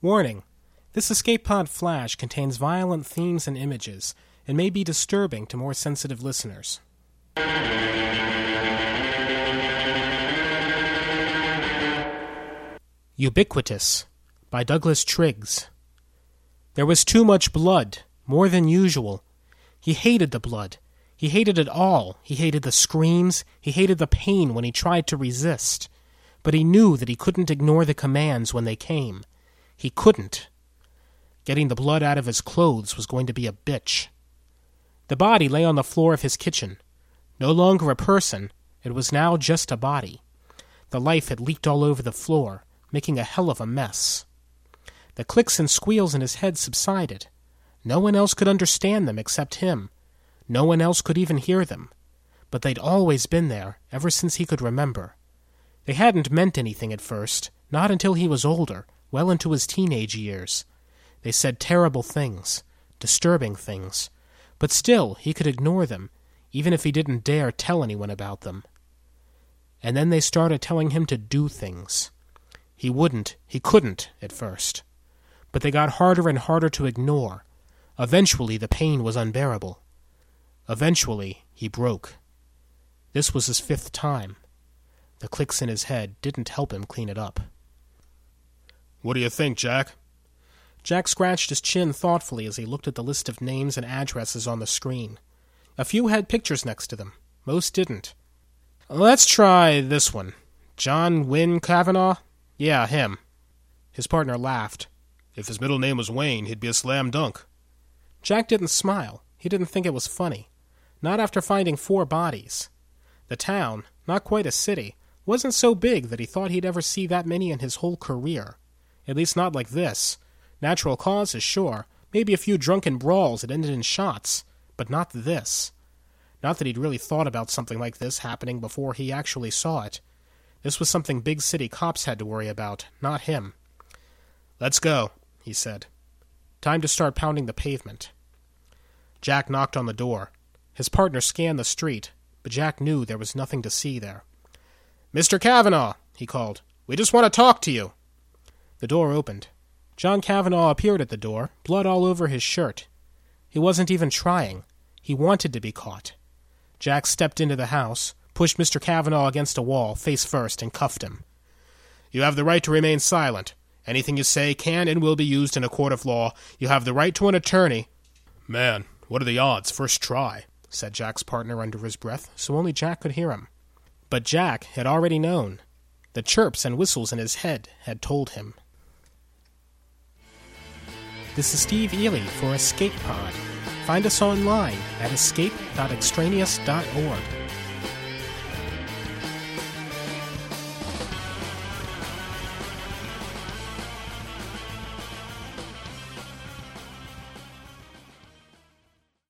Warning: This Escape Pod Flash contains violent themes and images, and may be disturbing to more sensitive listeners. Ubiquitous by Douglas Triggs. There was too much blood, more than usual. He hated the blood. He hated it all. He hated the screams. He hated the pain when he tried to resist. But he knew that he couldn't ignore the commands when they came. He couldn't. Getting the blood out of his clothes was going to be a bitch. The body lay on the floor of his kitchen. No longer a person, it was now just a body. The life had leaked all over the floor, making a hell of a mess. The clicks and squeals in his head subsided. No one else could understand them except him. No one else could even hear them. But they'd always been there, ever since he could remember. They hadn't meant anything at first, not until he was older, well into his teenage years. They said terrible things, disturbing things, but still he could ignore them, even if he didn't dare tell anyone about them. And then they started telling him to do things. He wouldn't, he couldn't, at first. But they got harder and harder to ignore. Eventually the pain was unbearable. Eventually he broke. This was his 5th time. The clicks in his head didn't help him clean it up. "What do you think, Jack?" Jack scratched his chin thoughtfully as he looked at the list of names and addresses on the screen. A few had pictures next to them. Most didn't. "Let's try this one. John Wynne Kavanaugh? Yeah, him." His partner laughed. "If his middle name was Wayne, he'd be a slam dunk." Jack didn't smile. He didn't think it was funny. Not after finding 4 bodies. The town, not quite a city, wasn't so big that he thought he'd ever see that many in his whole career. At least not like this. Natural causes, sure. Maybe a few drunken brawls that ended in shots. But not this. Not that he'd really thought about something like this happening before he actually saw it. This was something big city cops had to worry about, not him. "Let's go," he said. Time to start pounding the pavement. Jack knocked on the door. His partner scanned the street, but Jack knew there was nothing to see there. "Mr. Kavanaugh," he called. "We just want to talk to you." The door opened. John Kavanaugh appeared at the door, blood all over his shirt. He wasn't even trying. He wanted to be caught. Jack stepped into the house, pushed Mr. Kavanaugh against a wall, face first, and cuffed him. "You have the right to remain silent. Anything you say can and will be used in a court of law. You have the right to an attorney." "Man, what are the odds? First try," said Jack's partner under his breath, so only Jack could hear him. But Jack had already known. The chirps and whistles in his head had told him. This is Steve Eley for Escape Pod. Find us online at escape.extraneous.org.